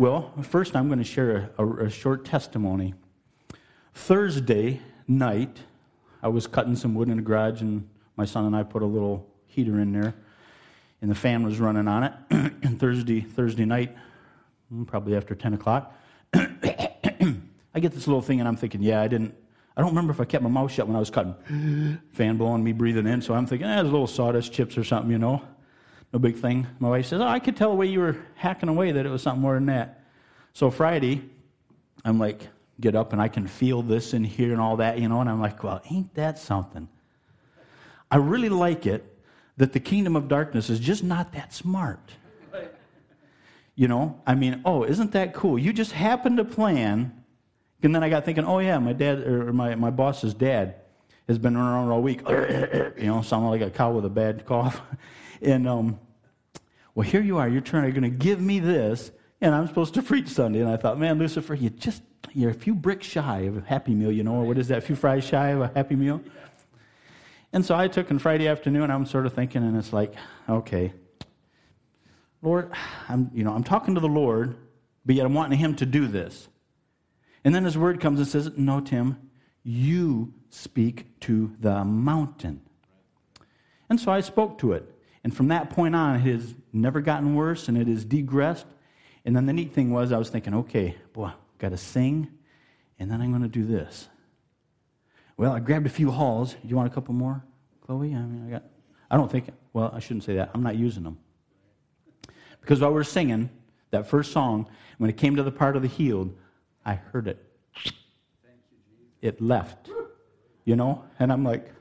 Well, first I'm going to share a short testimony. Thursday night, I was cutting some wood in the garage, and my son and I put a little heater in there, and the fan was running on it. And Thursday night, probably after 10 o'clock, I get this little thing, and I'm thinking, I don't remember if I kept my mouth shut when I was cutting. Fan blowing, me breathing in, so I'm thinking, there's a little sawdust chips or something, you know. No big thing. My wife says, I could tell the way you were hacking away that it was something more than that. So Friday, I'm like, get up, and I can feel this in here and all that, you know, and I'm like, well, ain't that something? I really like it that the kingdom of darkness is just not that smart. You know, I mean, oh, isn't that cool? You just happened to plan, and then I got thinking, oh, yeah, my dad, or my boss's dad has been running around all week, you know, sounding like a cow with a bad cough. And, well, here you are. You're going to give me this, and I'm supposed to preach Sunday. And I thought, man, Lucifer, you're a few bricks shy of a Happy Meal, you know, or what is that, a few fries shy of a Happy Meal? And so I took, and Friday afternoon, I'm sort of thinking, and it's like, okay, Lord, I'm talking to the Lord, but yet I'm wanting him to do this. And then his word comes and says, no, Tim, you speak to the mountain. And so I spoke to it. And from that point on, it has never gotten worse, and it has degressed. And then the neat thing was, I was thinking, okay, boy, I've got to sing, and then I'm going to do this. Well, I grabbed a few halls. You want a couple more, Chloe? I shouldn't say that. I'm not using them. Because while we were singing that first song, when it came to the part of the healed, I heard it. Thank you, Jesus. It left, you know? And I'm like,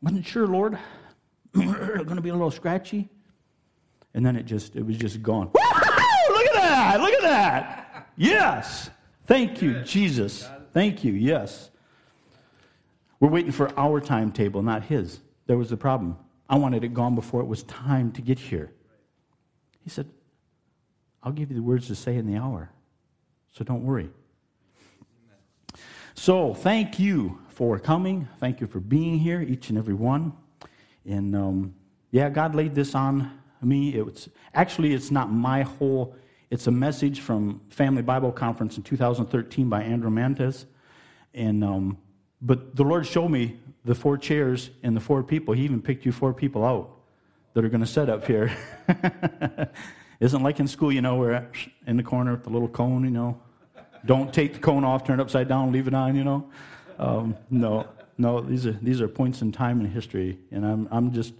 wasn't sure, Lord, going to be a little scratchy. And then it was just gone. Woo-hoo! Look at that! Look at that! Yes! Thank you, Jesus. Thank you, yes. We're waiting for our timetable, not his. There was the problem. I wanted it gone before it was time to get here. He said, I'll give you the words to say in the hour, so don't worry. So, thank you for coming. Thank you for being here, each and every one. And God laid this on me. It's not my whole. It's a message from Family Bible Conference in 2013 by Andrew Mantis. And but the Lord showed me the four chairs and the four people. He even picked you four people out that are going to set up here. Isn't like in school, you know, where in the corner with the little cone, you know. Don't take the cone off, turn it upside down, leave it on, you know. No, these are points in time in history, and I'm just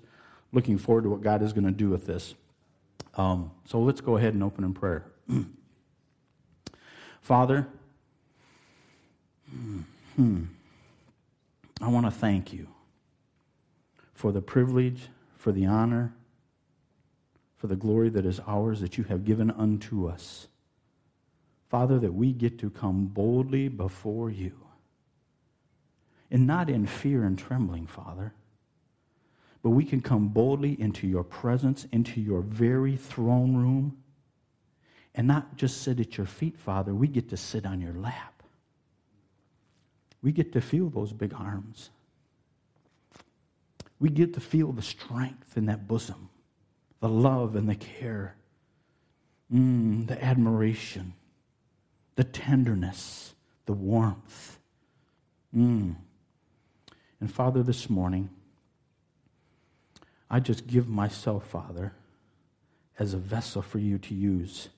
looking forward to what God is going to do with this. So let's go ahead and open in prayer. Father, I want to thank you for the privilege, for the honor, for the glory that is ours that you have given unto us. Father, that we get to come boldly before you. And not in fear and trembling, Father, but we can come boldly into your presence, into your very throne room, and not just sit at your feet, Father. We get to sit on your lap. We get to feel those big arms. We get to feel the strength in that bosom, the love and the care, the admiration, the tenderness, the warmth. And Father, this morning, I just give myself, Father, as a vessel for you to use.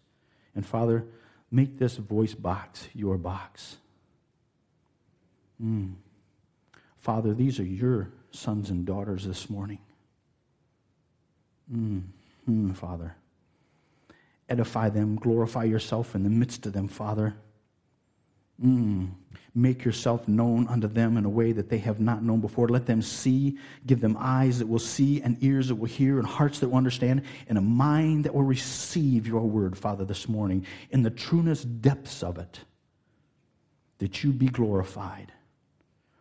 And Father, make this voice box your box. Father, these are your sons and daughters this morning. Father, edify them, glorify yourself in the midst of them, Father. Make yourself known unto them in a way that they have not known before. Let them see, give them eyes that will see and ears that will hear and hearts that will understand and a mind that will receive your word, Father, this morning in the truest depths of it, that you be glorified.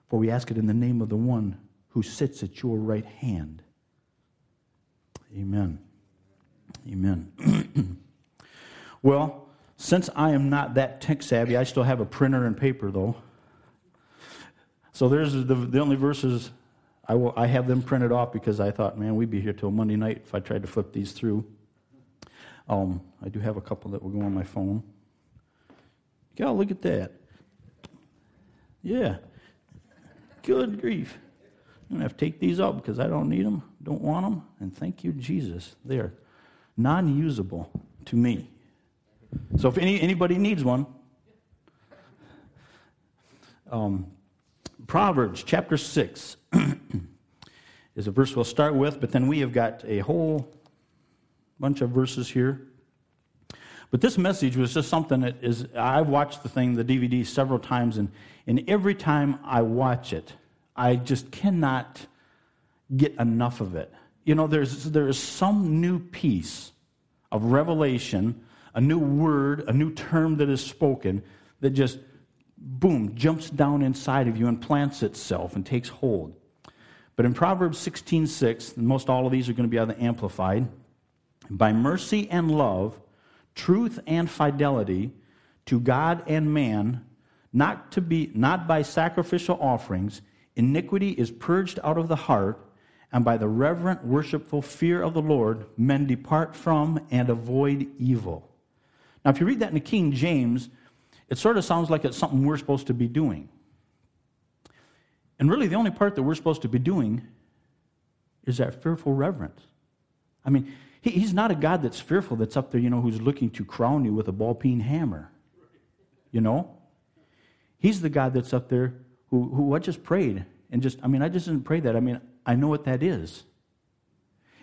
For we ask it in the name of the one who sits at your right hand. Amen. Amen. Well, since I am not that tech savvy, I still have a printer and paper, though. So there's the only verses, I have them printed off because I thought, man, we'd be here till Monday night if I tried to flip these through. I do have a couple that will go on my phone. God, look at that. Yeah. Good grief. I'm going to have to take these up because I don't need them, don't want them, and thank you, Jesus. They are non-usable to me. So if anybody needs one, Proverbs chapter 6 is a verse we'll start with, but then we have got a whole bunch of verses here. But this message was just something that is, I've watched the thing, the DVD, several times, and every time I watch it, I just cannot get enough of it. You know, there is some new piece of revelation, a new word, a new term that is spoken that just, boom, jumps down inside of you and plants itself and takes hold. But in Proverbs 16:6, most all of these are going to be out of the Amplified, by mercy and love, truth and fidelity to God and man, not by sacrificial offerings, iniquity is purged out of the heart, and by the reverent, worshipful fear of the Lord, men depart from and avoid evil. Now, if you read that in the King James, it sort of sounds like it's something we're supposed to be doing. And really, the only part that we're supposed to be doing is that fearful reverence. I mean, he's not a God that's fearful, that's up there, you know, who's looking to crown you with a ball-peen hammer, you know? He's the God that's up there who I just prayed, and I just didn't pray that. I mean, I know what that is.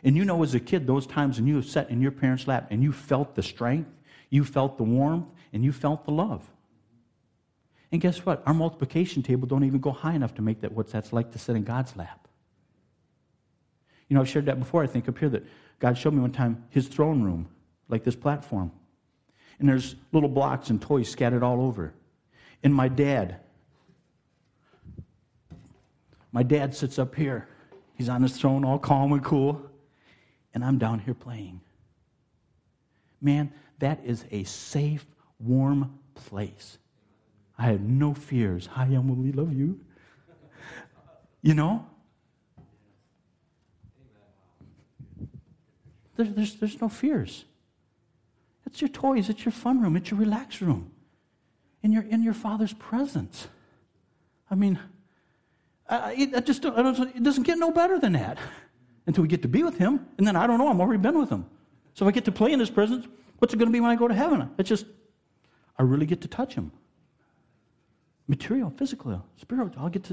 And you know as a kid, those times when you have sat in your parents' lap and you felt the strength, you felt the warmth, and you felt the love. And guess what? Our multiplication table don't even go high enough to make that what that's like to sit in God's lap. You know, I've shared that before, I think, up here, that God showed me one time his throne room, like this platform. And there's little blocks and toys scattered all over. And my dad sits up here. He's on his throne all calm and cool. And I'm down here playing. Man, that is a safe, warm place. I have no fears. Hi, Emily, love you. You know? There's no fears. It's your toys. It's your fun room. It's your relax room. And you're in your Father's presence. I mean, it doesn't get no better than that until we get to be with him. And then, I don't know, I've already been with him. So if I get to play in his presence, what's it going to be when I go to heaven? It's just, I really get to touch him. Material, physical, spiritual. I get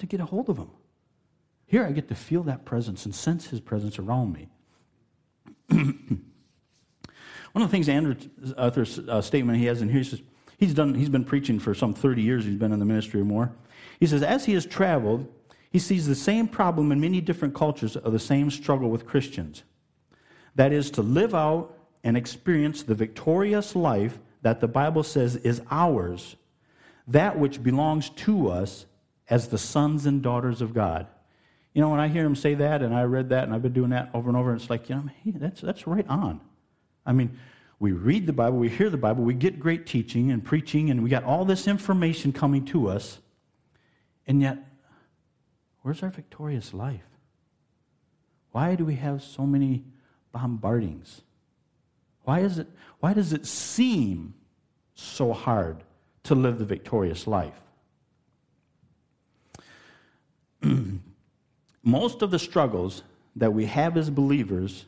to get a hold of him. Here I get to feel that presence and sense his presence around me. One of the things Andrew Arthur's statement he has in here, he says, he's been preaching for some 30 years, he's been in the ministry or more. He says, as he has traveled, he sees the same problem in many different cultures of the same struggle with Christians. That is to live out and experience the victorious life that the Bible says is ours, that which belongs to us as the sons and daughters of God. You know, when I hear him say that, and I read that, and I've been doing that over and over, and it's like, you know, hey, that's right on. I mean, we read the Bible, we hear the Bible, we get great teaching and preaching, and we got all this information coming to us, and yet, where's our victorious life? Why do we have so many bombardings? Why does it seem so hard to live the victorious life? Most of the struggles that we have as believers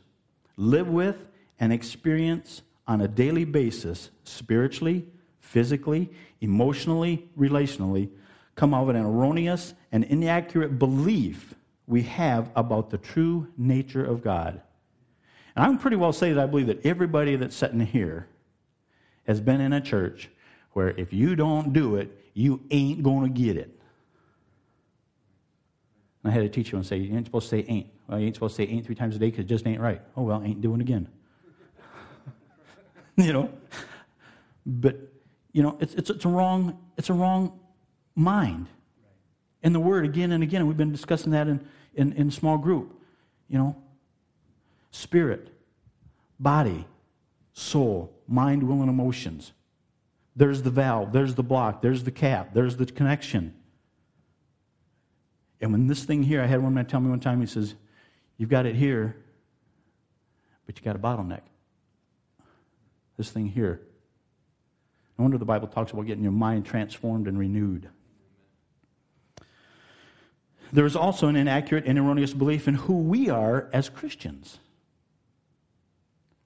live with and experience on a daily basis, spiritually, physically, emotionally, relationally, come out of an erroneous and inaccurate belief we have about the true nature of God. And I can pretty well say that I believe that everybody that's sitting here has been in a church where if you don't do it, you ain't going to get it. And I had a teacher and say, you ain't supposed to say ain't. Well, you ain't supposed to say ain't 3 times a day because it just ain't right. Oh, well, ain't doing it again. You know? But, you know, it's a wrong mind. And the Word again and again, and we've been discussing that in small group, you know? Spirit, body, soul, mind, will, and emotions. There's the valve, there's the block, there's the cap, there's the connection. And when this thing here, I had one man tell me one time, he says, you've got it here, but you got a bottleneck. this thing here. No wonder the Bible talks about getting your mind transformed and renewed. There is also an inaccurate and erroneous belief in who we are as Christians.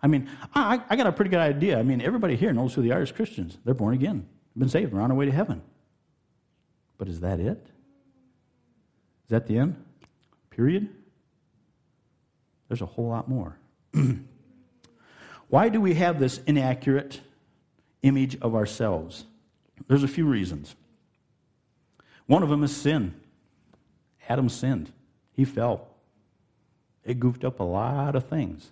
I mean, I got a pretty good idea. I mean, everybody here knows who they are as Christians. They're born again. They've been saved. We're on our way to heaven. But is that it? Is that the end? Period? There's a whole lot more. Why do we have this inaccurate image of ourselves? There's a few reasons. One of them is sin. Adam sinned. He fell. It goofed up a lot of things.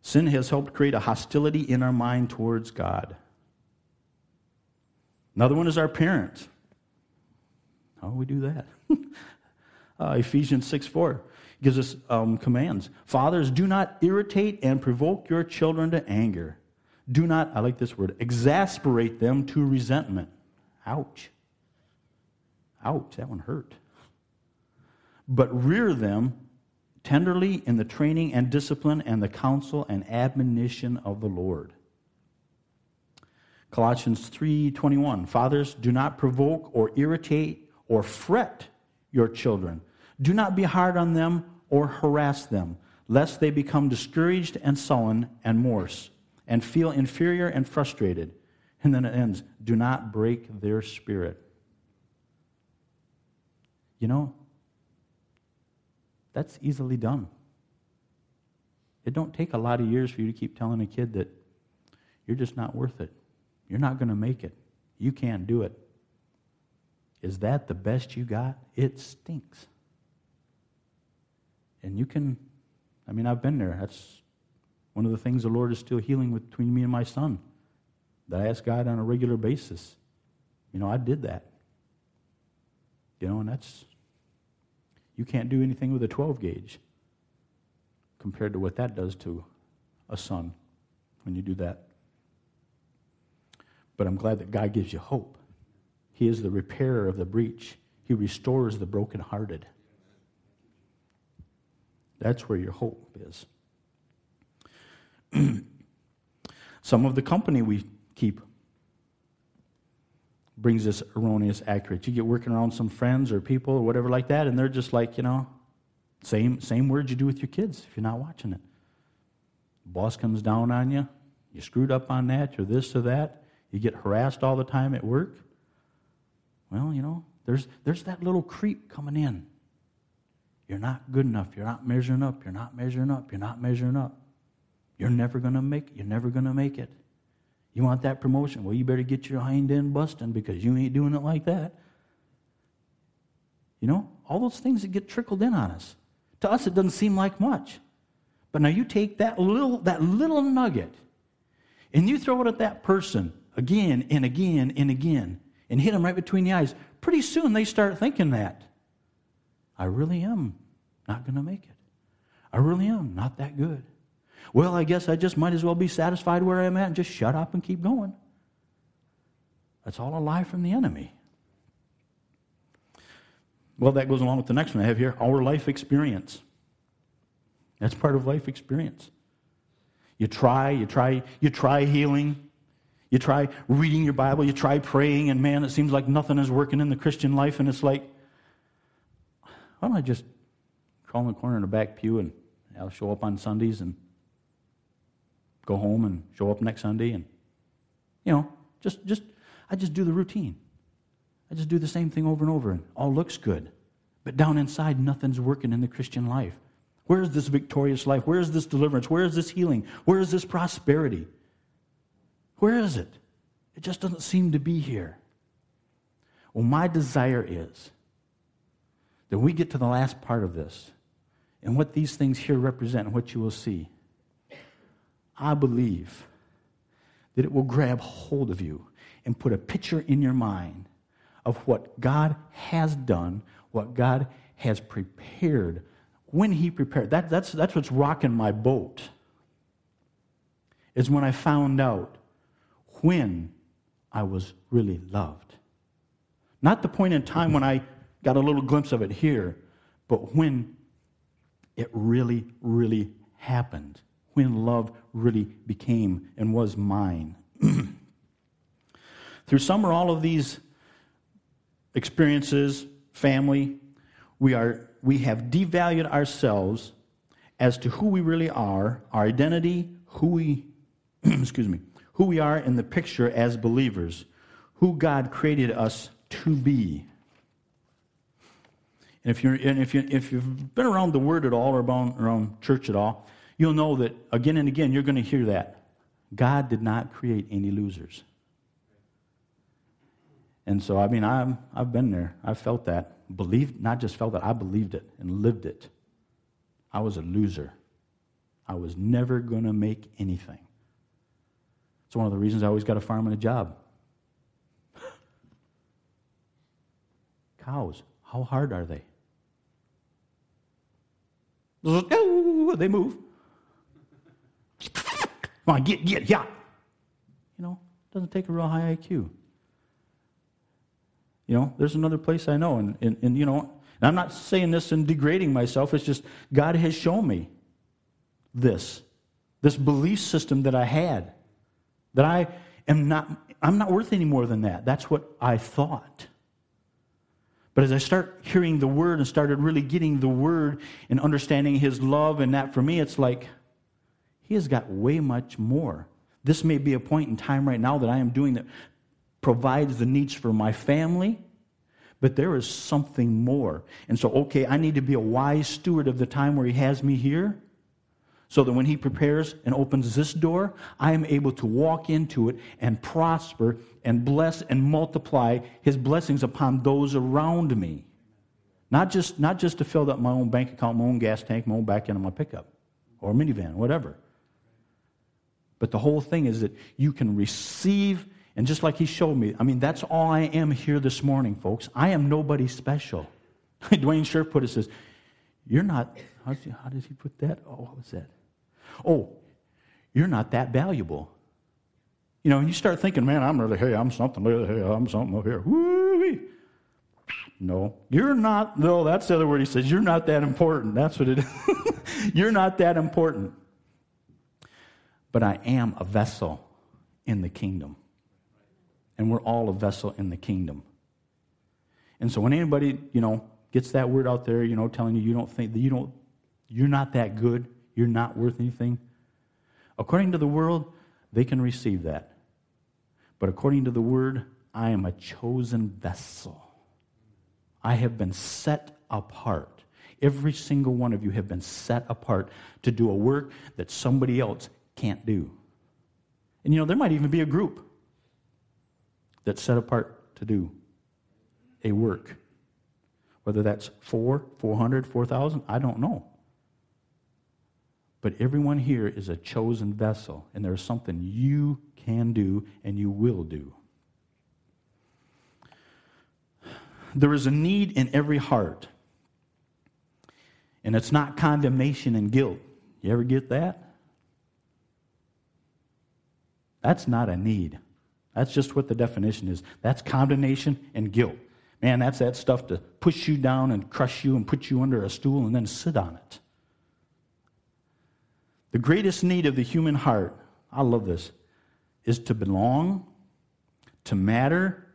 Sin has helped create a hostility in our mind towards God. Another one is our parents. How do we do that? Ephesians 6:4 gives us commands. Fathers, do not irritate and provoke your children to anger. Do not, I like this word, exasperate them to resentment. Ouch. Ouch, that one hurt. But rear them tenderly in the training and discipline and the counsel and admonition of the Lord. Colossians 3:21, fathers, do not provoke or irritate or fret your children. Do not be hard on them or harass them, lest they become discouraged and sullen and morose and feel inferior and frustrated. And then it ends, do not break their spirit. You know, that's easily done. It don't take a lot of years for you to keep telling a kid that you're just not worth it. You're not going to make it. You can't do it. Is that the best you got? It stinks. And you can, I mean, I've been there. That's one of the things the Lord is still healing between me and my son, that I ask God on a regular basis. You know, I did that. You know, and that's, you can't do anything with a 12 gauge compared to what that does to a son when you do that. But I'm glad that God gives you hope. He is the repairer of the breach. He restores the brokenhearted. That's where your hope is. Some of the company we keep brings this erroneous accurate. You get working around some friends or people or whatever like that, and they're just like, you know, same words you do with your kids if you're not watching it. The boss comes down on you. You screwed up on that or this or that. You get harassed all the time at work. Well, you know, there's that little creep coming in. You're not good enough. You're not measuring up. You're not measuring up. You're not measuring up. You're never going to make it. You're never going to make it. You want that promotion? Well, you better get your hind end busting because you ain't doing it like that. You know, all those things that get trickled in on us. To us, it doesn't seem like much. But now you take that little nugget and you throw it at that person again and again and again, and hit them right between the eyes. Pretty soon they start thinking that. I really am not going to make it. I really am not that good. Well, I guess I just might as well be satisfied where I'm at and just shut up and keep going. That's all a lie from the enemy. Well, that goes along with the next one I have here, our life experience. That's part of life experience. You try healing. You try reading your Bible, you try praying, and man, it seems like nothing is working in the Christian life, and it's like, why don't I just crawl in the corner in the back pew, and I'll show up on Sundays, and go home, and show up next Sunday, and, you know, I just do the routine. I just do the same thing over and over, and all looks good, but down inside, nothing's working in the Christian life. Where is this victorious life? Where is this deliverance? Where is this healing? Where is this prosperity? Where is it? It just doesn't seem to be here. Well, my desire is that we get to the last part of this and what these things here represent and what you will see. I believe that it will grab hold of you and put a picture in your mind of what God has done, what God has prepared, when He prepared. That's what's rocking my boat, is when I found out when I was really loved. Not the point in time when I got a little glimpse of it here, but when it really, really happened. when love really became and was mine. Through some or all of these experiences, family, we have devalued ourselves as to who we really are, our identity, who we are in the picture as believers, who God created us to be. And if you've been around the Word at all or around church at all, you'll know that again and again you're going to hear that. God did not create any losers. And so, I mean, I've been there. I felt that. I believed it and lived it. I was a loser. I was never going to make anything. It's one of the reasons I always got a farm and a job. Cows, how hard are they? They move. Come on, get, yeah. You know, it doesn't take a real high IQ. You know, there's another place I know, and you know, and I'm not saying this and degrading myself, it's just God has shown me this belief system that I had, that I'm not worth any more than that. That's what I thought. But as I start hearing the Word and started really getting the Word and understanding His love and that for me, it's like, He has got way much more. This may be a point in time right now that I am doing that provides the needs for my family, but there is something more. And so, okay, I need to be a wise steward of the time where He has me here, so that when He prepares and opens this door, I am able to walk into it and prosper and bless and multiply His blessings upon those around me. Not just to fill up my own bank account, my own gas tank, my own back end of my pickup or minivan, whatever. But the whole thing is that you can receive. And just like He showed me, I mean, that's all I am here this morning, folks. I am nobody special. Dwayne Scherf put it, says, you're not, how does he put that? Oh, what was that? Oh, you're not that valuable. You know, you start thinking, man, I'm something over here. Woo-wee. No, you're not, no, that's the other word he says, you're not that important. That's what it is. You're not that important. But I am a vessel in the kingdom. And we're all a vessel in the kingdom. And so when anybody, you know, gets that word out there, you know, telling you don't think that you're not that good, you're not worth anything, according to the world, they can receive that. But according to the Word, I am a chosen vessel. I have been set apart. Every single one of you have been set apart to do a work that somebody else can't do. And you know, there might even be a group that's set apart to do a work. Whether that's 400, 4,000, I don't know. But everyone here is a chosen vessel, and there's something you can do and you will do. There is a need in every heart, and it's not condemnation and guilt. You ever get that? That's not a need. That's just what the definition is. That's condemnation and guilt. Man, that's that stuff to push you down and crush you and put you under a stool and then sit on it. The greatest need of the human heart, I love this, is to belong, to matter,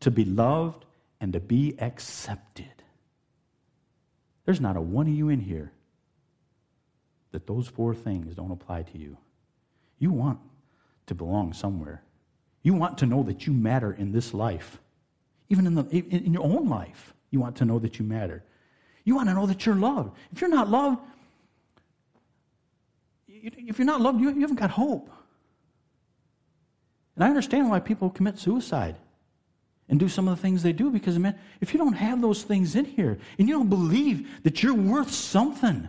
to be loved, and to be accepted. There's not a one of you in here that those four things don't apply to you. You want to belong somewhere. You want to know that you matter in this life. Even in your own life, you want to know that you matter. You want to know that you're loved. If you're not loved, you haven't got hope. And I understand why people commit suicide and do some of the things they do, because, man, if you don't have those things in here and you don't believe that you're worth something,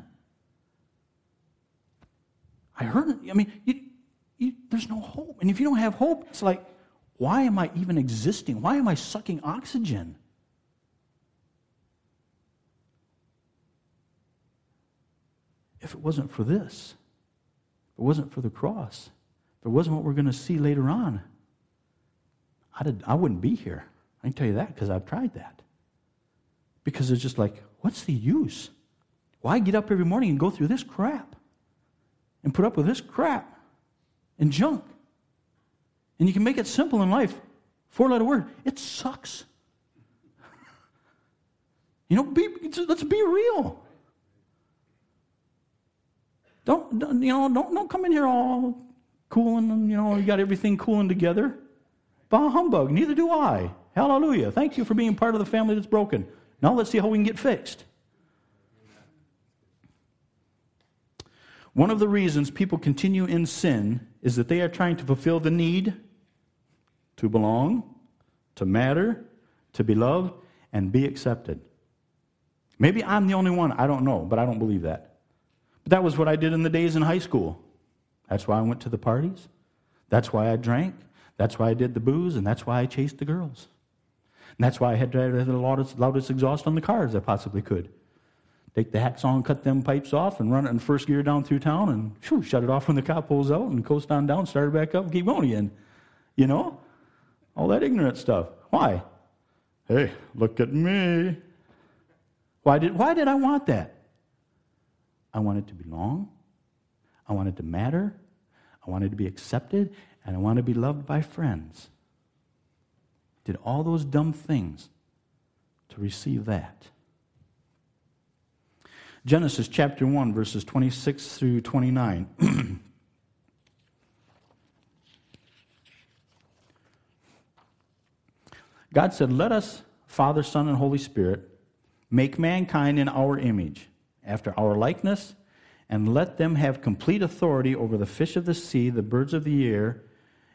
there's no hope. And if you don't have hope, it's like, why am I even existing? Why am I sucking oxygen? If it wasn't for this, if it wasn't for the cross, if it wasn't what we're going to see later on, I wouldn't be here. I can tell you that because I've tried that. Because it's just like, what's the use? Why get up every morning and go through this crap? and put up with this crap and junk. And you can make it simple in life. 4-letter word. It sucks. Let's be real. Don't come in here all cool and, you got everything cooling together. Bah humbug, neither do I. Hallelujah. Thank you for being part of the family that's broken. Now let's see how we can get fixed. One of the reasons people continue in sin is that they are trying to fulfill the need to belong, to matter, to be loved, and be accepted. Maybe I'm the only one. I don't know, but I don't believe that. But that was what I did in the days in high school. That's why I went to the parties. That's why I drank. That's why I did the booze, and that's why I chased the girls. And that's why I had to have the loudest exhaust on the car as I possibly could. Take the hacksaw and cut them pipes off and run it in first gear down through town and shut it off when the cop pulls out and coast on down, start it back up, and keep going again. All that ignorant stuff. Why? Hey, look at me. Why did I want that? I wanted to belong. I wanted to matter. I wanted to be accepted. And I wanted to be loved by friends. Did all those dumb things to receive that. Genesis chapter 1, verses 26 through 29. God said, "Let us, Father, Son, and Holy Spirit, make mankind in our image, after our likeness, and let them have complete authority over the fish of the sea, the birds of the air,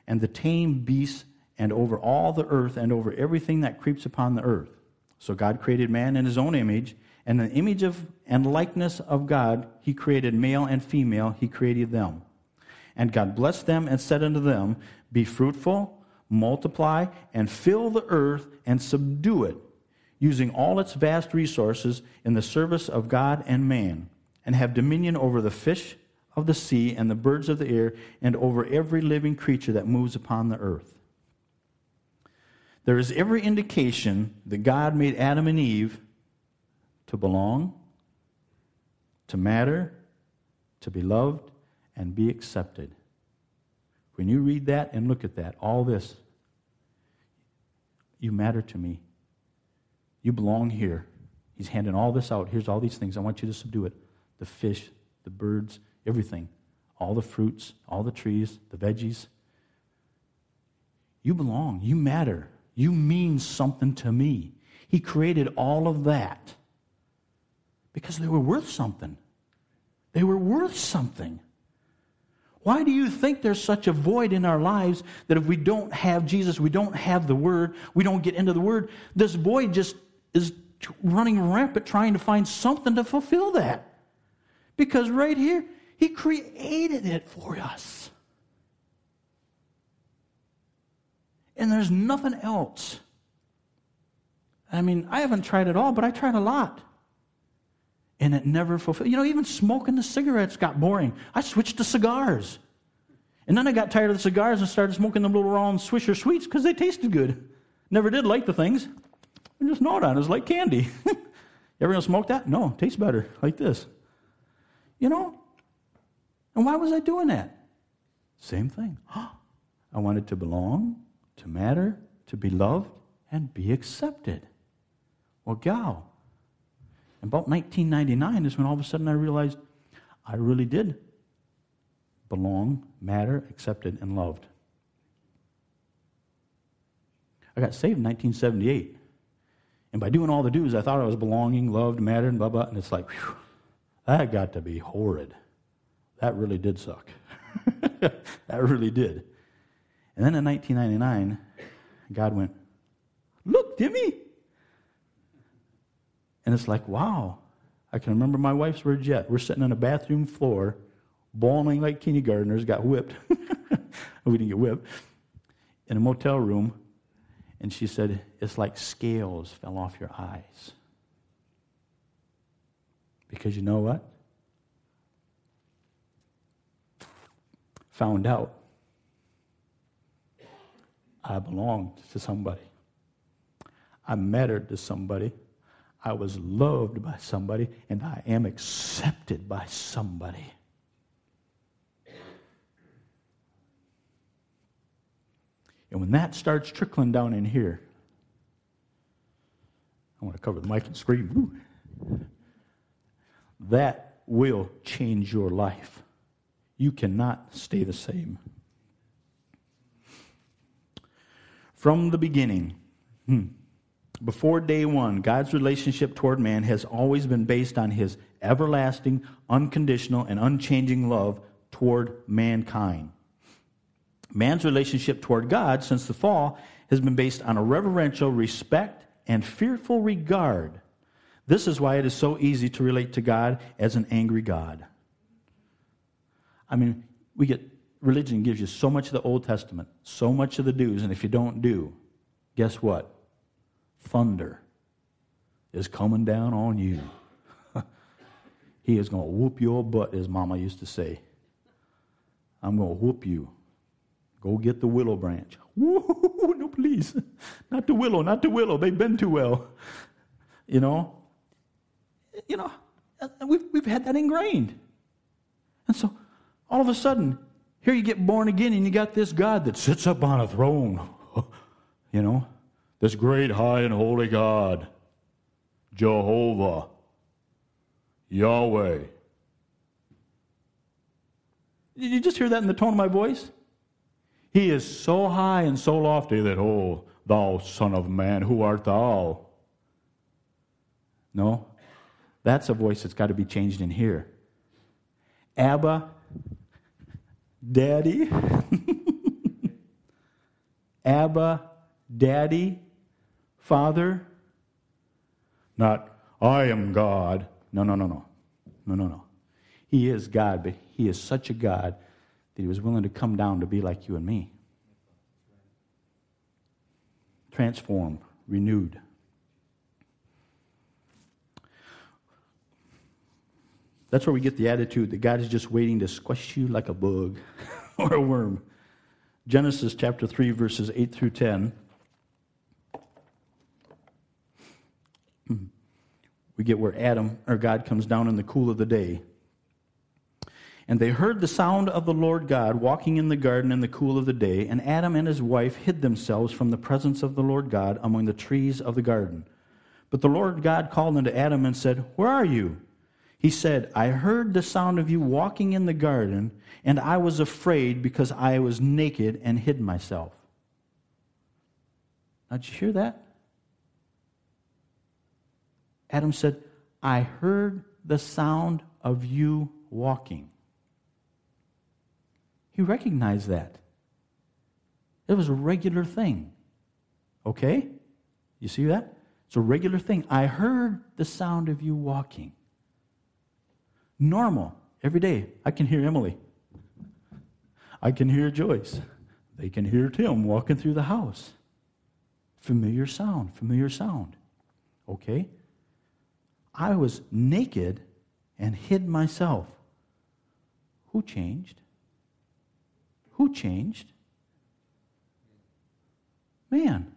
and the tame beasts, and over all the earth, and over everything that creeps upon the earth." So God created man in his own image, and in the image of and likeness of God, he created male and female, he created them. And God blessed them and said unto them, "Be fruitful, multiply, and fill the earth, and subdue it, using all its vast resources in the service of God and man, and have dominion over the fish of the sea and the birds of the air, and over every living creature that moves upon the earth." There is every indication that God made Adam and Eve to belong, to matter, to be loved, and be accepted. When you read that and look at that, all this, you matter to me. You belong here. He's handing all this out. Here's all these things. I want you to subdue it. The fish, the birds, everything. All the fruits, all the trees, the veggies. You belong. You matter. You mean something to me. He created all of that because they were worth something. They were worth something. Why do you think there's such a void in our lives that if we don't have Jesus, we don't have the Word, we don't get into the Word, this void just is running rampant trying to find something to fulfill that? Because right here, He created it for us. And there's nothing else. I mean, I haven't tried it all, but I tried a lot. And it never fulfilled. Even smoking the cigarettes got boring. I switched to cigars. And then I got tired of the cigars and started smoking them little round Swisher Sweets because they tasted good. Never did like the things. I just gnawed on it. It was like candy. Ever gonna smoke that? No, tastes better like this. And why was I doing that? Same thing. I wanted to belong, to matter, to be loved, and be accepted. Well, gal. About 1999 is when all of a sudden I realized I really did belong, matter, accepted, and loved. I got saved in 1978. And by doing all the do's, I thought I was belonging, loved, mattered, and blah, blah. And it's like, whew, that got to be horrid. That really did suck. That really did. And then in 1999, God went, "Look, Timmy." And it's like, wow. I can remember my wife's words yet. We're sitting on a bathroom floor, bawling like kindergartners, got whipped. We didn't get whipped. In a motel room. And she said, "It's like scales fell off your eyes." Because you know what? Found out I belonged to somebody. I mattered to somebody. I was loved by somebody, and I am accepted by somebody. And when that starts trickling down in here, I want to cover the mic and scream. Woo. That will change your life. You cannot stay the same. From the beginning, before day one, God's relationship toward man has always been based on his everlasting, unconditional, and unchanging love toward mankind. Man's relationship toward God since the fall has been based on a reverential respect and fearful regard. This is why it is so easy to relate to God as an angry God. I mean, religion gives you so much of the Old Testament, so much of the do's, and if you don't do, guess what? Thunder is coming down on you. He is going to whoop your butt, as Mama used to say. I'm going to whoop you. Go get the willow branch. Woo, no, please. Not the willow. They've been too well. You know, we've had that ingrained. And so all of a sudden, here you get born again and you got this God that sits up on a throne. This great high and holy God. Jehovah. Yahweh. Did you just hear that in the tone of my voice? He is so high and so lofty that, oh, thou son of man, who art thou? No, that's a voice that's got to be changed in here. Abba, Daddy. Abba, Daddy, Father. Not, I am God. No. He is God, but he is such a God that he was willing to come down to be like you and me. Transformed, renewed. That's where we get the attitude that God is just waiting to squash you like a bug or a worm. Genesis chapter 3, verses 8 through 10. We get where God comes down in the cool of the day. And they heard the sound of the Lord God walking in the garden in the cool of the day, and Adam and his wife hid themselves from the presence of the Lord God among the trees of the garden. But the Lord God called unto Adam and said, Where are you? He said, I heard the sound of you walking in the garden, and I was afraid because I was naked and hid myself. Now, did you hear that? Adam said, I heard the sound of you walking. He recognized that. It was a regular thing. Okay? You see that? It's a regular thing. I heard the sound of you walking. Normal. Every day. I can hear Emily. I can hear Joyce. They can hear Tim walking through the house. Familiar sound. Familiar sound. Okay? I was naked and hid myself. Who changed? Who changed? Man.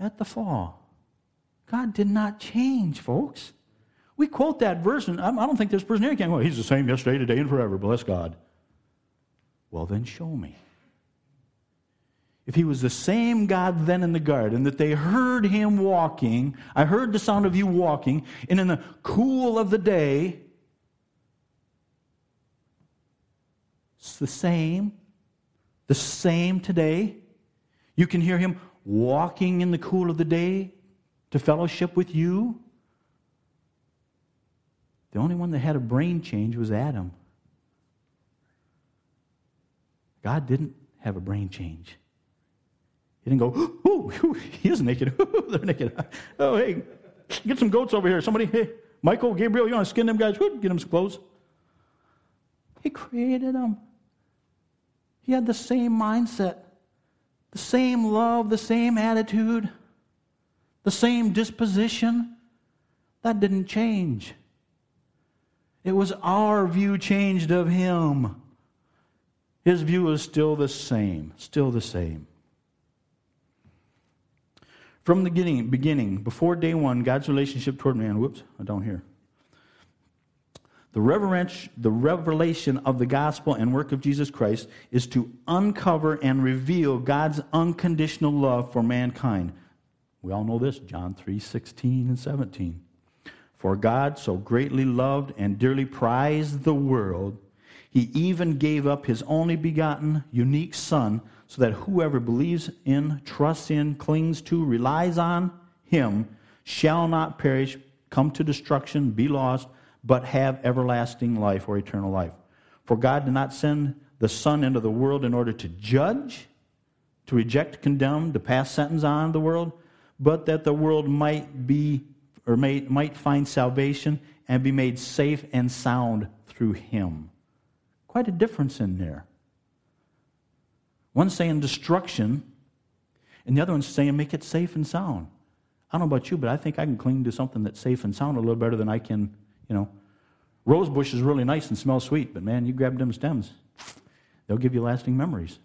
At the fall. God did not change, folks. We quote that verse, and I don't think there's a person here can go, He's the same yesterday, today, and forever. Bless God. Well, then show me. If he was the same God then in the garden, that they heard him walking, I heard the sound of you walking, and in the cool of the day, it's the same today. You can hear him walking in the cool of the day to fellowship with you. The only one that had a brain change was Adam. God didn't have a brain change. He didn't go, oh, he is naked. They're naked. Oh, hey, get some goats over here. Somebody, hey, Michael, Gabriel, you want to skin them guys? Get them some clothes. He created them. He had the same mindset, the same love, the same attitude, the same disposition. That didn't change. It was our view changed of him. His view is still the same, still the same. From the beginning, before day one, God's relationship toward man, The revelation of the gospel and work of Jesus Christ is to uncover and reveal God's unconditional love for mankind. We all know this, John 3:16 and 17. For God so greatly loved and dearly prized the world, he even gave up his only begotten, unique Son, so that whoever believes in, trusts in, clings to, relies on him, shall not perish, come to destruction, be lost, but have everlasting life or eternal life. For God did not send the Son into the world in order to judge, to reject, condemn, to pass sentence on the world, but that the world might find salvation and be made safe and sound through him. Quite a difference in there. One's saying destruction, and the other one's saying make it safe and sound. I don't know about you, but I think I can cling to something that's safe and sound a little better than I can, Rose bush is really nice and smells sweet, but man, you grab them stems, they'll give you lasting memories.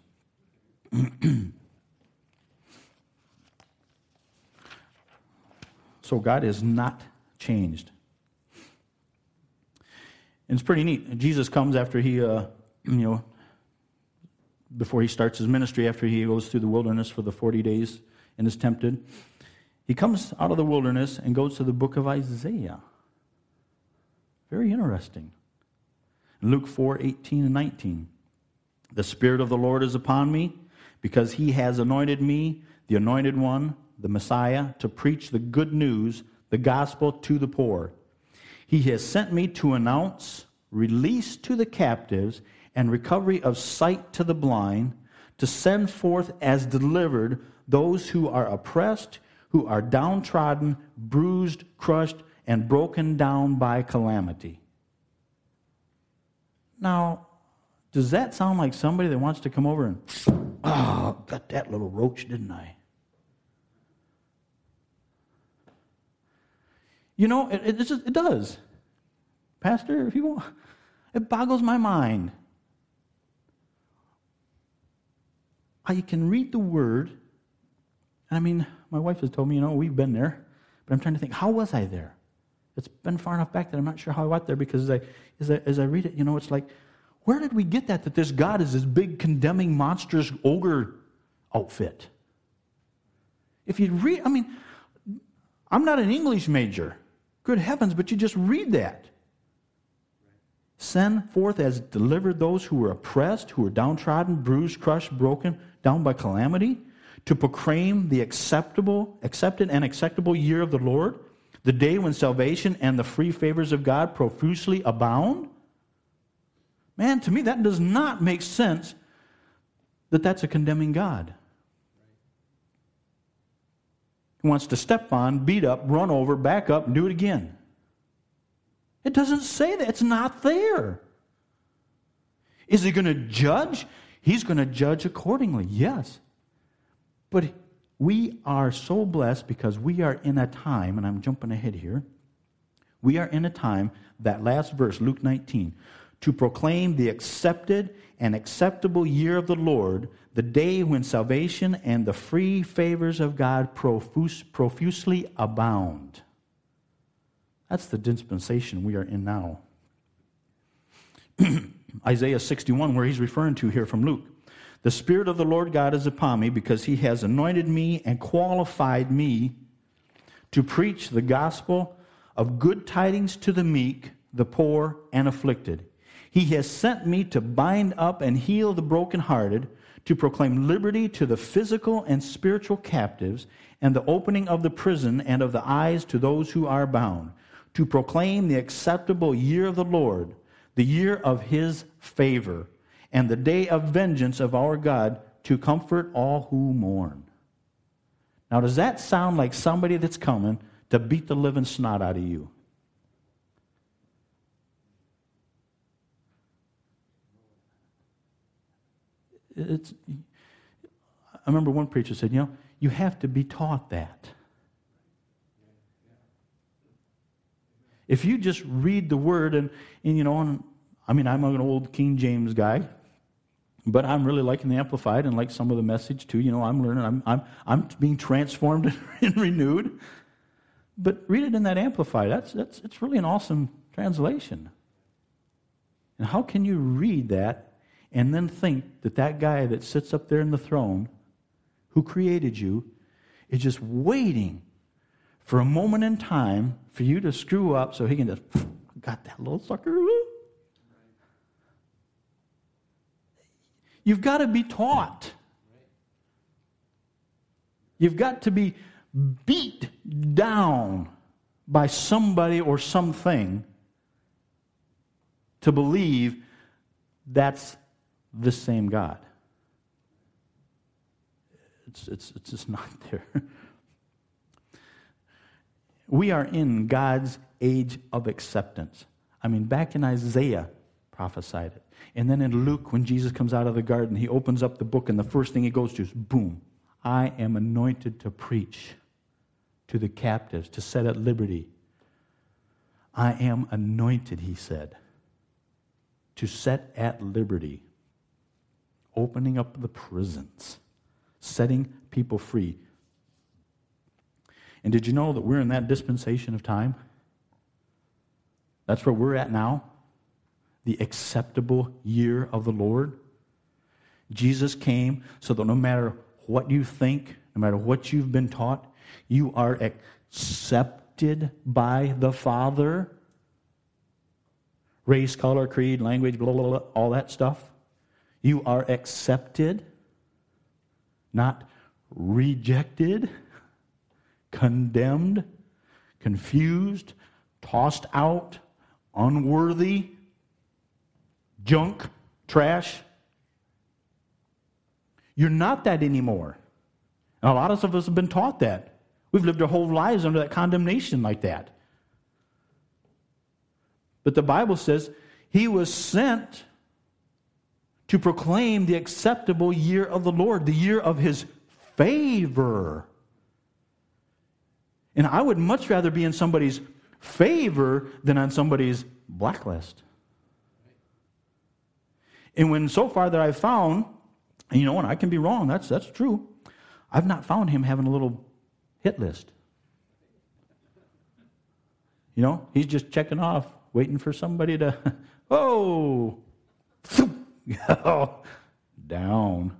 So God is not changed. And it's pretty neat. Jesus comes after he, before he starts his ministry, after he goes through the wilderness for the 40 days and is tempted. He comes out of the wilderness and goes to the book of Isaiah. Very interesting. Luke 4:18 and 19. The Spirit of the Lord is upon me, because he has anointed me, the anointed one, the Messiah, to preach the good news, the gospel to the poor. He has sent me to announce release to the captives and recovery of sight to the blind, to send forth as delivered those who are oppressed, who are downtrodden, bruised, crushed, and broken down by calamity. Now, does that sound like somebody that wants to come over and, got that little roach, didn't I? It does. Pastor, if you want, it boggles my mind how you can read the Word. My wife has told me, we've been there, but I'm trying to think, how was I there? It's been far enough back that I'm not sure how I got there, because as I read it, it's like, where did we get that this God is this big, condemning, monstrous ogre outfit? If you read, I'm not an English major. Good heavens, but you just read that. Send forth as delivered those who were oppressed, who were downtrodden, bruised, crushed, broken down by calamity, to proclaim the accepted and acceptable year of the Lord, the day when salvation and the free favors of God profusely abound. Man, to me, that does not make sense that that's a condemning God. He wants to step on, beat up, run over, back up, and do it again. It doesn't say that. It's not there. Is he going to judge? He's going to judge accordingly, yes. But we are so blessed because we are in a time, and I'm jumping ahead here, we are in a time, that last verse, Luke 19, to proclaim the accepted and acceptable year of the Lord, the day when salvation and the free favors of God profusely abound. That's the dispensation we are in now. Isaiah 61, where he's referring to here from Luke. The Spirit of the Lord God is upon me, because he has anointed me and qualified me to preach the gospel of good tidings to the meek, the poor, and afflicted. He has sent me to bind up and heal the brokenhearted, to proclaim liberty to the physical and spiritual captives, and the opening of the prison and of the eyes to those who are bound, to proclaim the acceptable year of the Lord, the year of his favor, and the day of vengeance of our God, to comfort all who mourn. Now, does that sound like somebody that's coming to beat the living snot out of you? I remember one preacher said, you have to be taught that. If you just read the Word, and I'm an old King James guy, but I'm really liking the Amplified and like some of the Message too. I'm learning. I'm being transformed and renewed. But read it in that Amplified. It's really an awesome translation. And how can you read that and then think that that guy that sits up there in the throne, who created you, is just waiting for a moment in time for you to screw up so he can just, got that little sucker. You've got to be taught. You've got to be beat down by somebody or something to believe that's the same God. It's just not there. We are in God's age of acceptance. I mean, back in Isaiah, prophesied it. And then in Luke, when Jesus comes out of the garden, he opens up the book, and the first thing he goes to is, boom, I am anointed to preach to the captives, to set at liberty. I am anointed, he said, to set at liberty, opening up the prisons, setting people free. And did you know that we're in that dispensation of time? That's where we're at now. The acceptable year of the Lord. Jesus came so that no matter what you think, no matter what you've been taught, you are accepted by the Father. Race, color, creed, language, blah, blah, blah, all that stuff. You are accepted, not rejected, condemned, confused, tossed out, unworthy, junk, trash. You're not that anymore. And a lot of us have been taught that. We've lived our whole lives under that condemnation like that. But the Bible says he was sent to proclaim the acceptable year of the Lord, the year of his favor. And I would much rather be in somebody's favor than on somebody's blacklist. And when so far that I've found, you know, and I can be wrong, that's true, I've not found him having a little hit list. You know, he's just checking off, waiting for somebody to, oh, down.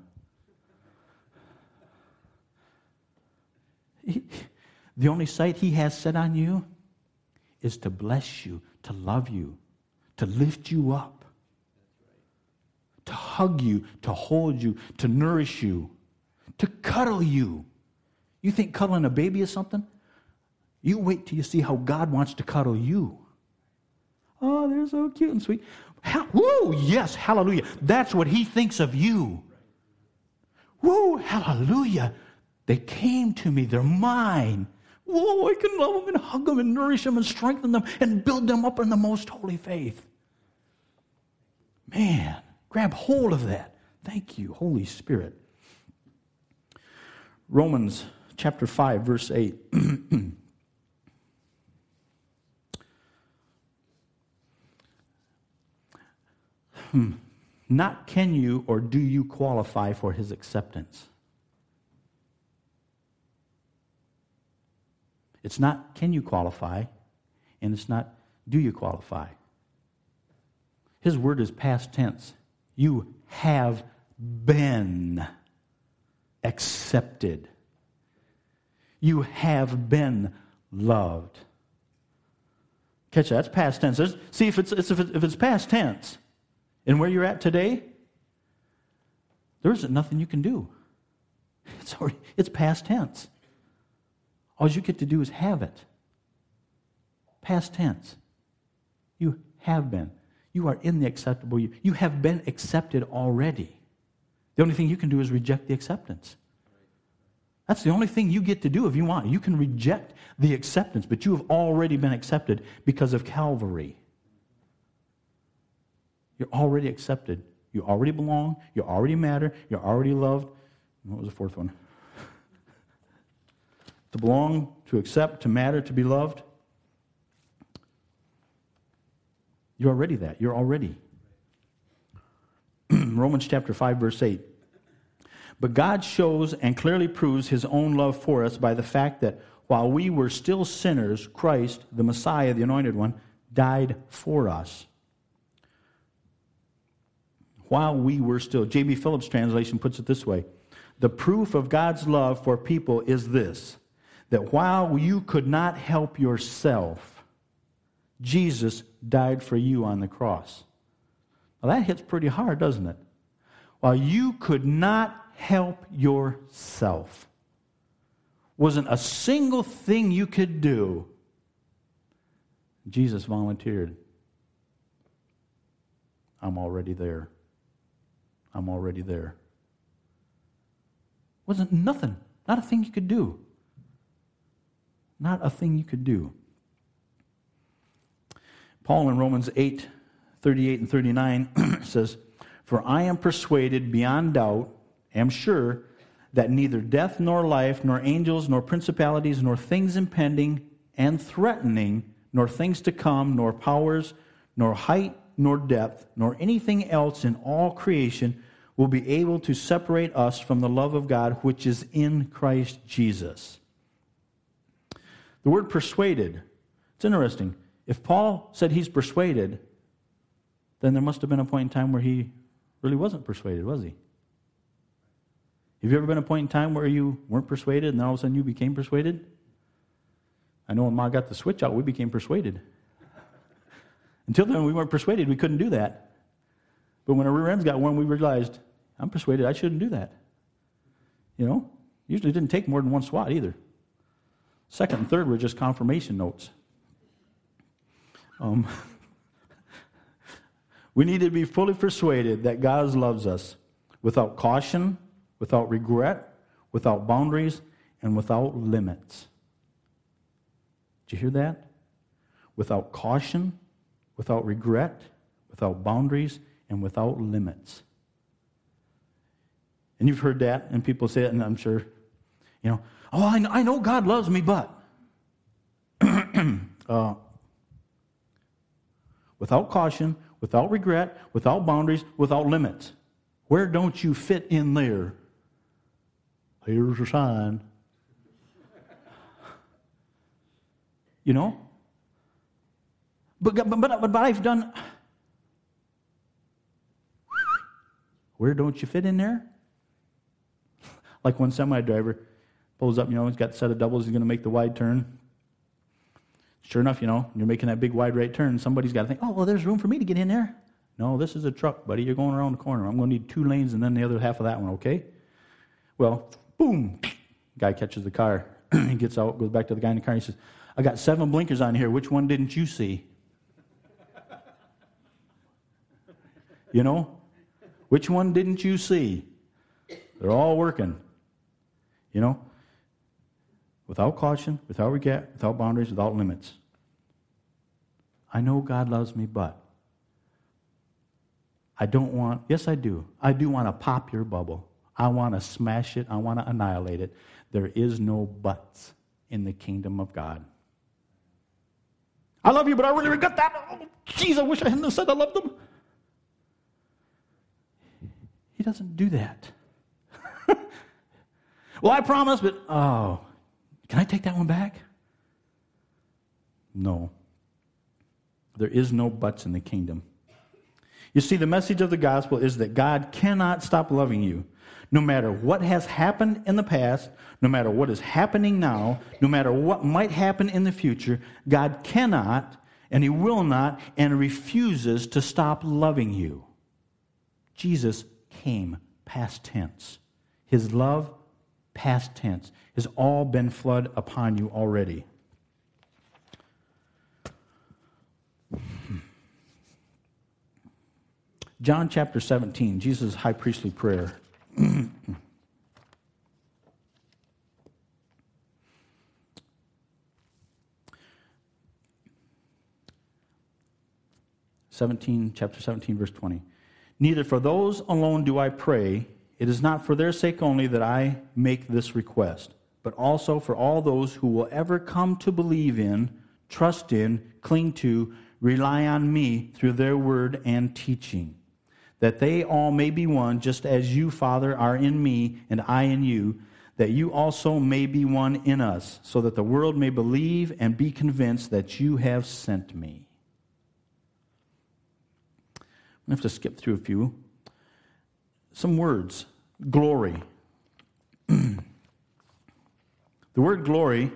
The only sight he has set on you is to bless you, to love you, to lift you up, to hug you, to hold you, to nourish you, to cuddle you. You think cuddling a baby is something? You wait till you see how God wants to cuddle you. Oh, they're so cute and sweet. Woo, yes, hallelujah. That's what he thinks of you. Woo, hallelujah. They came to me. They're mine. Whoa, I can love them and hug them and nourish them and strengthen them and build them up in the most holy faith. Man, grab hold of that. Thank you, Holy Spirit. Romans chapter 5, verse 8. Not can you or do you qualify for his acceptance. It's not can you qualify, and it's not do you qualify. His word is past tense. You have been accepted. You have been loved. Catch that. That's past tense. See, if it's past tense, and where you're at today, there isn't nothing you can do. It's past tense. All you get to do is have it. Past tense. You have been. You are in the acceptable year. You have been accepted already. The only thing you can do is reject the acceptance. That's the only thing you get to do if you want. You can reject the acceptance, but you have already been accepted because of Calvary. You're already accepted. You already belong. You already matter. You're already loved. What was the fourth one? To belong, to accept, to matter, to be loved. You're already that. You're already. Romans chapter 5, verse 8. But God shows and clearly proves his own love for us by the fact that while we were still sinners, Christ, the Messiah, the Anointed One, died for us. while we were still. J.B. Phillips' translation puts it this way. The proof of God's love for people is this, that while you could not help yourself, Jesus died for you on the cross. Now that hits pretty hard, doesn't it? While you could not help yourself, wasn't a single thing you could do, Jesus volunteered. I'm already there. I'm already there. Wasn't nothing, not a thing you could do. Not a thing you could do. Paul in Romans 8:38 and 39 says, For I am persuaded beyond doubt, am sure, that neither death nor life, nor angels, nor principalities, nor things impending and threatening, nor things to come, nor powers, nor height, nor depth, nor anything else in all creation will be able to separate us from the love of God which is in Christ Jesus. The word persuaded, it's interesting. If Paul said he's persuaded, then there must have been a point in time where he really wasn't persuaded, was he? Have you ever been a point in time where you weren't persuaded and then all of a sudden you became persuaded? I know when Ma got the switch out, we became persuaded. Until then, we weren't persuaded. We couldn't do that. But when our rear ends got warm, we realized, I'm persuaded I shouldn't do that. You know? Usually it didn't take more than one swat either. Second and third were just confirmation notes. We need to be fully persuaded that God loves us without caution, without regret, without boundaries, and without limits. Did you hear that? Without caution, without regret, without boundaries, and without limits. And you've heard that, and people say it, and I'm sure, you know, oh, I know God loves me, but without caution, without regret, without boundaries, without limits. Where don't you fit in there? Here's a sign. You know? But I've done... Where don't you fit in there? Like one semi-driver pulls up, you know, he's got a set of doubles, he's going to make the wide turn. Sure enough, you know, you're making that big wide right turn, somebody's got to think, oh, well, there's room for me to get in there. No, this is a truck, buddy. You're going around the corner. I'm going to need two lanes and then the other half of that one, okay? Well, boom, guy catches the car. He gets out, goes back to the guy in the car, and he says, I got 7 blinkers on here. Which one didn't you see? You know? Which one didn't you see? They're all working. You know? Without caution, without regret, without boundaries, without limits. I know God loves me, but I don't want, yes, I do. I do want to pop your bubble. I want to smash it. I want to annihilate it. There is no buts in the kingdom of God. I love you, but I really regret that. Oh, geez, I wish I hadn't said I loved them. He doesn't do that. Well, I promise, but, oh, can I take that one back? No. There is no buts in the kingdom. You see, the message of the gospel is that God cannot stop loving you. No matter what has happened in the past, no matter what is happening now, no matter what might happen in the future, God cannot, and He will not, and refuses to stop loving you. Jesus came, past tense. His love, past tense, has all been flooded upon you already. John chapter 17, Jesus' high priestly prayer. Chapter 17, verse 20. Neither for those alone do I pray. It is not for their sake only that I make this request, but also for all those who will ever come to believe in, trust in, cling to, rely on me through their word and teaching, that they all may be one, just as you, Father, are in me and I in you, that you also may be one in us, so that the world may believe and be convinced that you have sent me. I'm going to have to skip through a few. some words. Glory. The word glory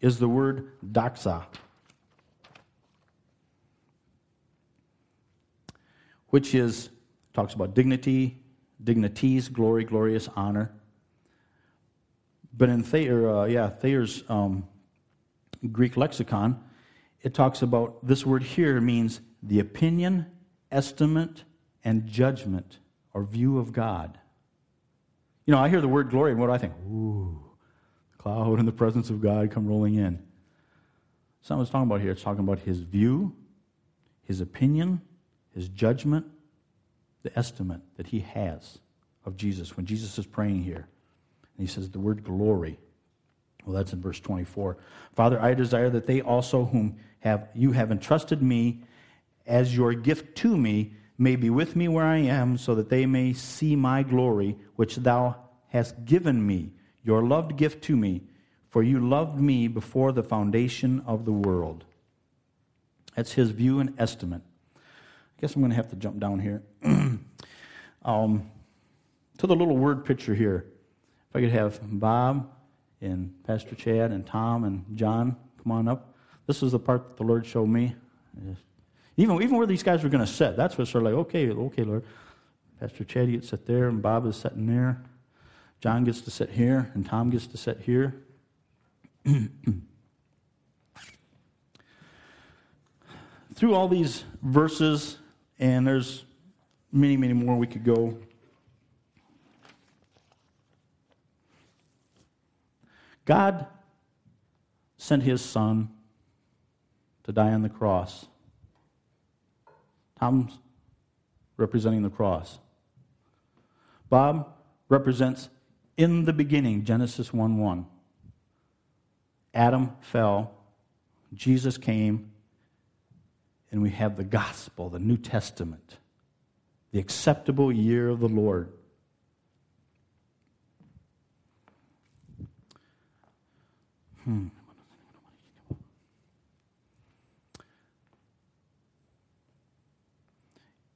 is the word doxa, which is, talks about dignity, dignities, glory, glorious, honor. But in Thayer's Greek lexicon, it talks about, this word here means the opinion, estimate, and judgment or view of God. You know, I hear the word glory, and what do I think? Ooh, cloud and the presence of God come rolling in. Someone's talking about here, it's talking about his view, his opinion, his judgment, the estimate that he has of Jesus. When Jesus is praying here, and he says the word glory. Well, that's in verse 24. Father, I desire that they also whom you have entrusted me as your gift to me may be with me where I am, so that they may see my glory, which thou hast given me, your loved gift to me, for you loved me before the foundation of the world. That's his view and estimate. I guess I'm going to have to jump down here to the little word picture here. If I could have Bob and Pastor Chad and Tom and John come on up. This is the part that the Lord showed me. Even where these guys were going to sit, that's what's sort of like, okay, Lord. Pastor Chad gets to sit there, and Bob is sitting there. John gets to sit here, and Tom gets to sit here. Through all these verses, and there's many, many more we could go. God sent his son to die on the cross. Tom's representing the cross. Bob represents in the beginning, Genesis 1:1. Adam fell, Jesus came, and we have the gospel, the New Testament, the acceptable year of the Lord.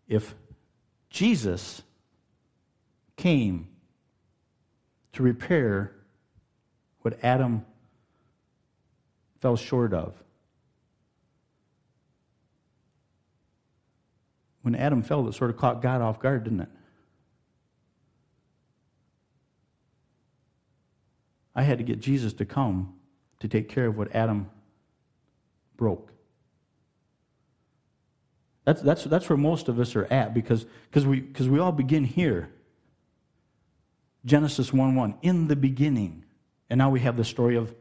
If Jesus came to repair what Adam fell short of, when Adam fell, it sort of caught God off guard, didn't it? I had to get Jesus to come to take care of what Adam broke. That's where most of us are at, because we all begin here. Genesis 1:1, in the beginning. And now we have the story of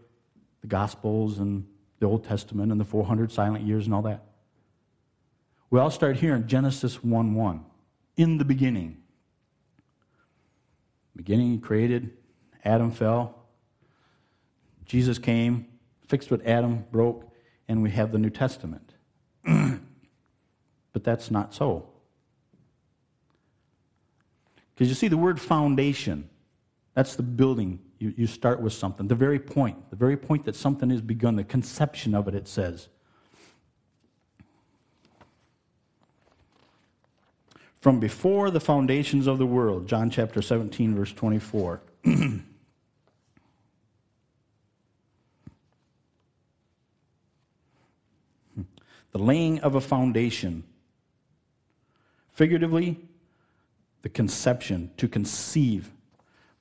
the Gospels and the Old Testament and the 400 silent years and all that. We all start here in Genesis 1:1, in the beginning. Beginning, he created, Adam fell, Jesus came, fixed what Adam broke, and we have the New Testament. But that's not so. Because you see, the word foundation, that's the building. You start with something, the very point that something is begun, the conception of it, it says. From before the foundations of the world, John chapter 17, verse 24. The laying of a foundation. Figuratively, the conception, to conceive.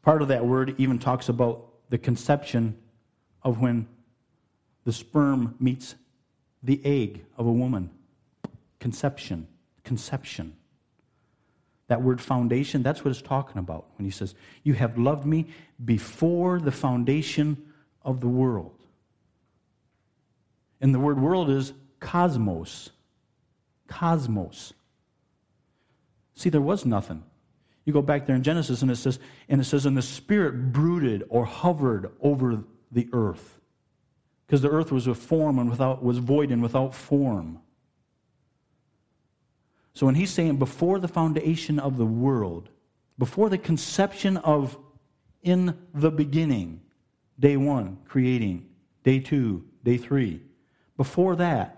Part of that word even talks about the conception of when the sperm meets the egg of a woman. Conception. That word foundation, that's what it's talking about when he says, you have loved me before the foundation of the world. And the word world is Cosmos. See, there was nothing. You go back there in Genesis, and it says, and the Spirit brooded or hovered over the earth, because the earth was void and without form. So when he's saying before the foundation of the world, before the conception of in the beginning, day one, creating, day two, day three, before that.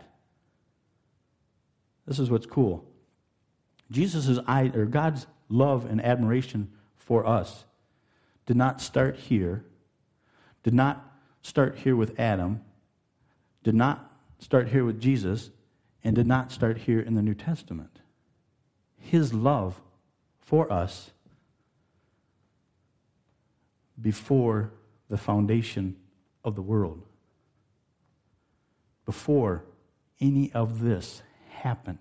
This is what's cool. God's love and admiration for us did not start here, did not start here with Adam, did not start here with Jesus, and did not start here in the New Testament. His love for us before the foundation of the world, before any of this happened,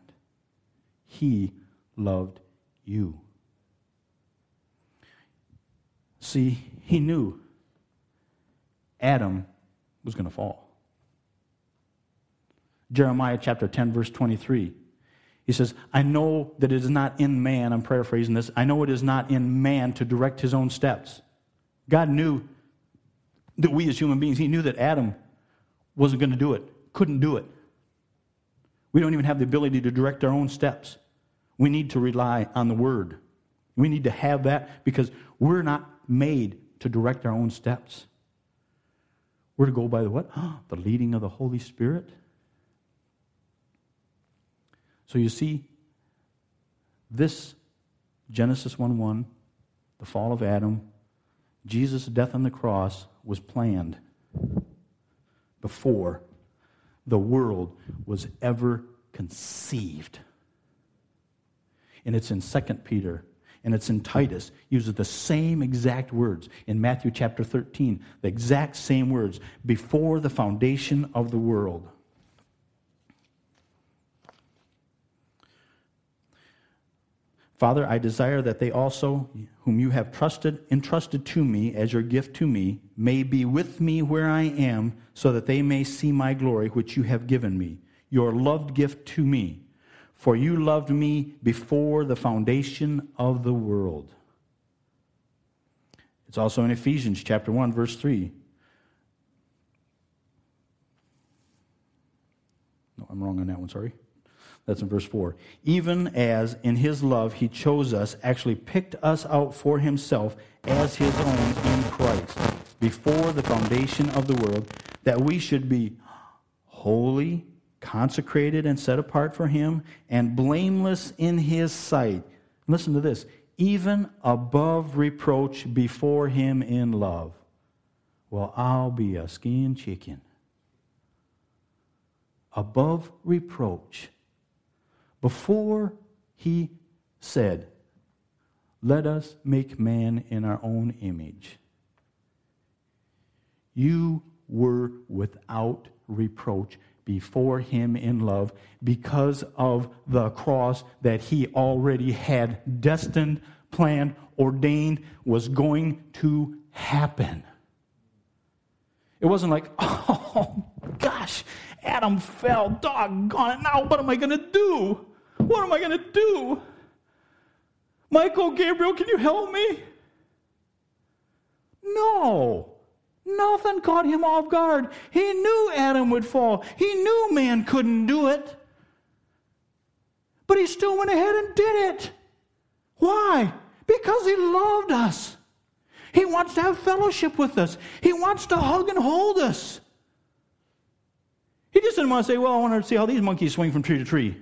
he loved you. See, he knew Adam was going to fall. Jeremiah chapter 10, verse 23. He says, I know that it is not in man, I'm paraphrasing this, I know it is not in man to direct his own steps. God knew that we as human beings, he knew that Adam wasn't going to do it, couldn't do it. We don't even have the ability to direct our own steps. We need to rely on the Word. We need to have that because we're not made to direct our own steps. We're to go by the what? The leading of the Holy Spirit. So you see, this Genesis 1:1, the fall of Adam, Jesus' death on the cross was planned before the world was ever conceived. And it's in 2 Peter, and it's in Titus, uses the same exact words. In Matthew chapter 13, the exact same words, before the foundation of the world. Father, I desire that they also, whom you have entrusted to me as your gift to me, may be with me where I am, so that they may see my glory, which you have given me, your loved gift to me. For you loved me before the foundation of the world. It's also in Ephesians chapter 1, verse 3. No, I'm wrong on that one, sorry. That's in verse 4. Even as in his love he chose us, actually picked us out for himself as his own in Christ, before the foundation of the world, that we should be holy, consecrated, and set apart for him, and blameless in his sight. Listen to this. Even above reproach before him in love. Well, I'll be a skin chicken. Above reproach. Before he said, let us make man in our own image, you were without reproach before him in love because of the cross that he already had destined, planned, ordained, was going to happen. It wasn't like, oh gosh, Adam fell, doggone it, now what am I going to do? What am I going to do? Michael, Gabriel, can you help me? No. Nothing caught him off guard. He knew Adam would fall. He knew man couldn't do it. But he still went ahead and did it. Why? Because he loved us. He wants to have fellowship with us. He wants to hug and hold us. He just didn't want to say, well, I want to see how these monkeys swing from tree to tree.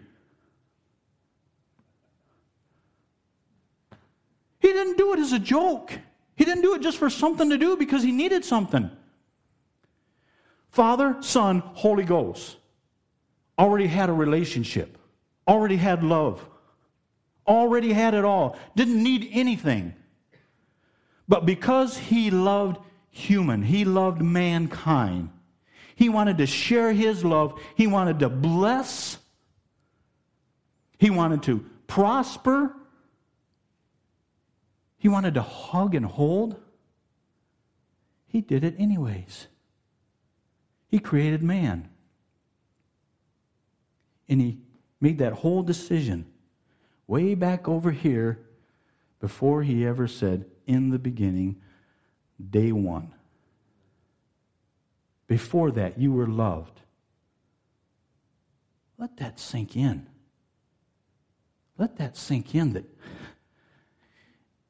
He didn't do it as a joke. He didn't do it just for something to do because he needed something. Father, Son, Holy Ghost already had a relationship, already had love, already had it all, didn't need anything. But because he loved human, he loved mankind, he wanted to share his love, he wanted to bless, he wanted to prosper, he wanted to hug and hold. He did it anyways. He created man. And he made that whole decision way back over here before he ever said, in the beginning, day one. Before that, you were loved. Let that sink in. Let that sink in that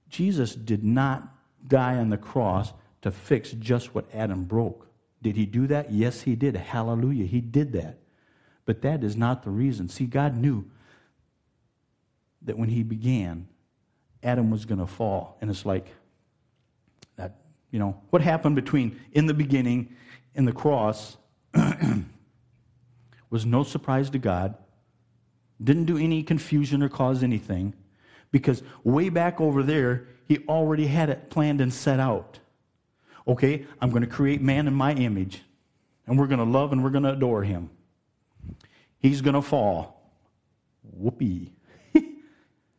Jesus did not die on the cross to fix just what Adam broke. Did he do that? Yes, he did. Hallelujah, he did that. But that is not the reason. See, God knew that when he began Adam was going to fall. And it's like that, you know, what happened between in the beginning and the cross was no surprise to God. Didn't do any confusion or cause anything, because way back over there, he already had it planned and set out. Okay, I'm going to create man in my image, and we're going to love and we're going to adore him. He's going to fall. Whoopee.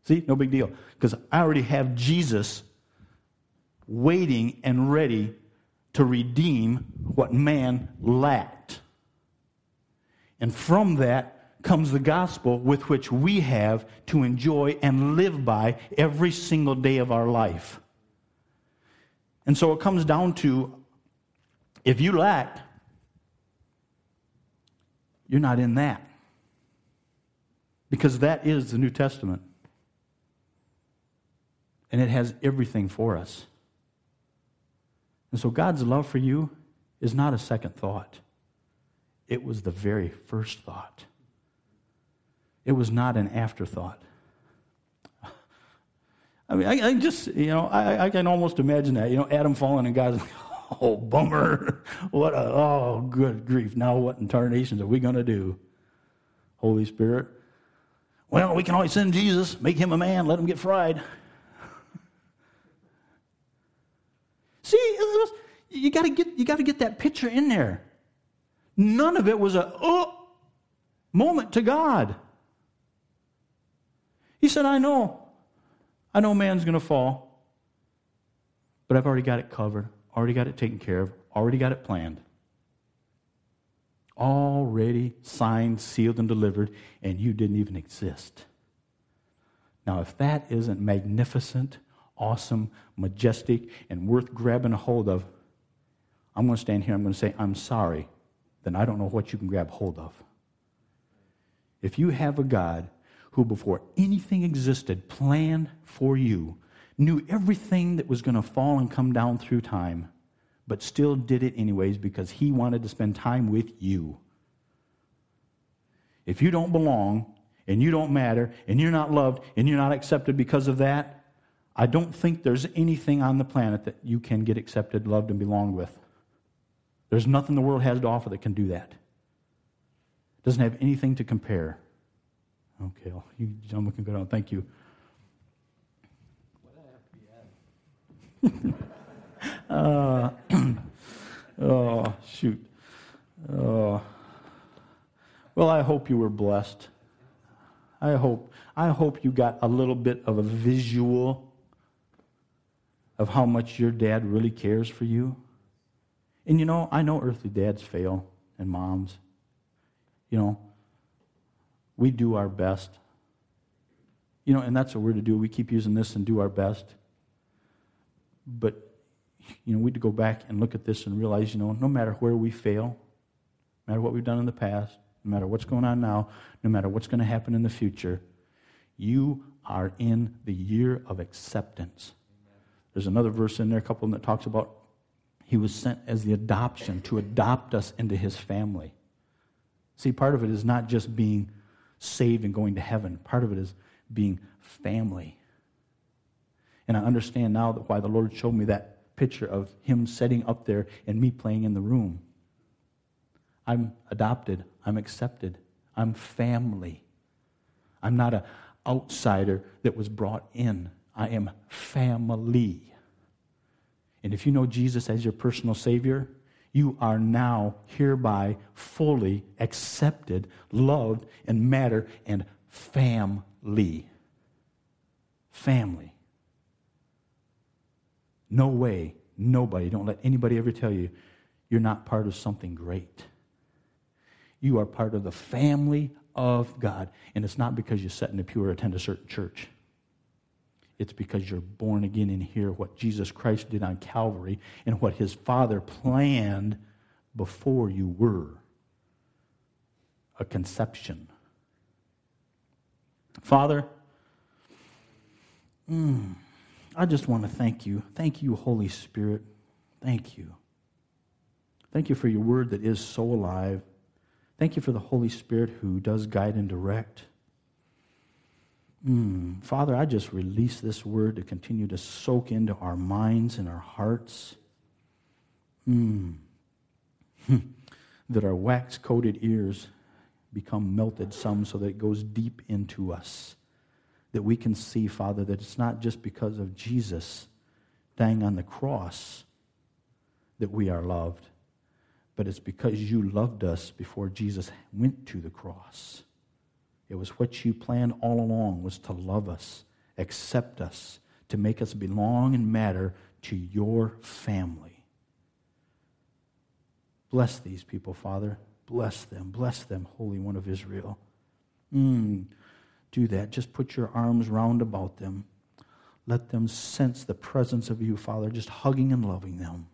See, no big deal, because I already have Jesus waiting and ready to redeem what man lacked. And from that comes the gospel with which we have to enjoy and live by every single day of our life. And so it comes down to, if you lack, you're not in that. Because that is the New Testament. And it has everything for us. And so God's love for you is not a second thought. It was the very first thought. It was not an afterthought. I mean, I just, you know, I can almost imagine that. You know, Adam falling and God's like, oh, bummer. Oh, good grief. Now what in tarnations are we going to do? Holy Spirit. Well, we can always send Jesus, make him a man, let him get fried. See, you got to get that picture in there. None of it was a moment to God. He said, I know man's going to fall, but I've already got it covered, already got it taken care of, already got it planned. Already signed, sealed, and delivered, and you didn't even exist. Now, if that isn't magnificent, awesome, majestic, and worth grabbing a hold of, I'm going to stand here, I'm going to say, I'm sorry, then I don't know what you can grab hold of. If you have a God who before anything existed planned for you, knew everything that was going to fall and come down through time, but still did it anyways because he wanted to spend time with you. If you don't belong, and you don't matter, and you're not loved, and you're not accepted because of that, I don't think there's anything on the planet that you can get accepted, loved, and belong with. There's nothing the world has to offer that can do that. It doesn't have anything to compare. Okay, well, you gentlemen can go down. Thank you. What did I have to be added? Oh, shoot. Oh. Well, I hope you were blessed. I hope you got a little bit of a visual of how much your dad really cares for you. And you know, I know earthly dads fail, and moms. You know, we do our best. You know, and that's what we're to do. We keep using this and do our best. But you know, we'd go back and look at this and realize, you know, no matter where we fail, no matter what we've done in the past, no matter what's going on now, no matter what's going to happen in the future, you are in the year of acceptance. Amen. There's another verse in there, a couple of them, that talks about he was sent as the adoption, to adopt us into his family. See, part of it is not just being saved and going to heaven. Part of it is being family. And I understand now that why the Lord showed me that picture of him setting up there and me playing in the room. I'm adopted. I'm accepted. I'm family. I'm not an outsider that was brought in. I am family. And if you know Jesus as your personal Savior, you are now hereby fully accepted, loved, and matter, and family. Family. No way, nobody, don't let anybody ever tell you you're not part of something great. You are part of the family of God. And it's not because you sit in a pew or attend a certain church. It's because you're born again in here, what Jesus Christ did on Calvary and what his Father planned before you were a conception. Father, I just want to thank you. Thank you, Holy Spirit. Thank you. Thank you for your word that is so alive. Thank you for the Holy Spirit who does guide and direct. Father, I just release this word to continue to soak into our minds and our hearts. That our wax-coated ears become melted some so that it goes deep into us. That we can see, Father, that it's not just because of Jesus dying on the cross that we are loved, but it's because you loved us before Jesus went to the cross. It was what you planned all along, was to love us, accept us, to make us belong and matter to your family. Bless these people, Father. Bless them, Holy One of Israel. Do that. Just put your arms round about them. Let them sense the presence of you, Father, just hugging and loving them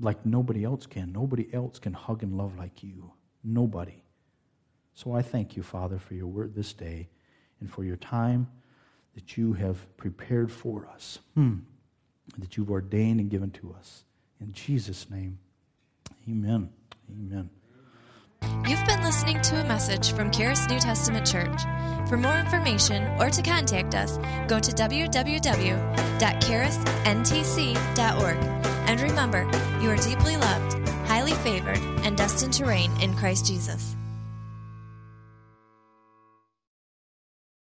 like nobody else can. Nobody else can hug and love like you. Nobody. So I thank you, Father, for your word this day and for your time that you have prepared for us, that you've ordained and given to us. In Jesus' name, amen. Amen. You've been listening to a message from Karis New Testament Church. For more information or to contact us, go to www.karisntc.org. And remember, you are deeply loved, highly favored, and destined to reign in Christ Jesus.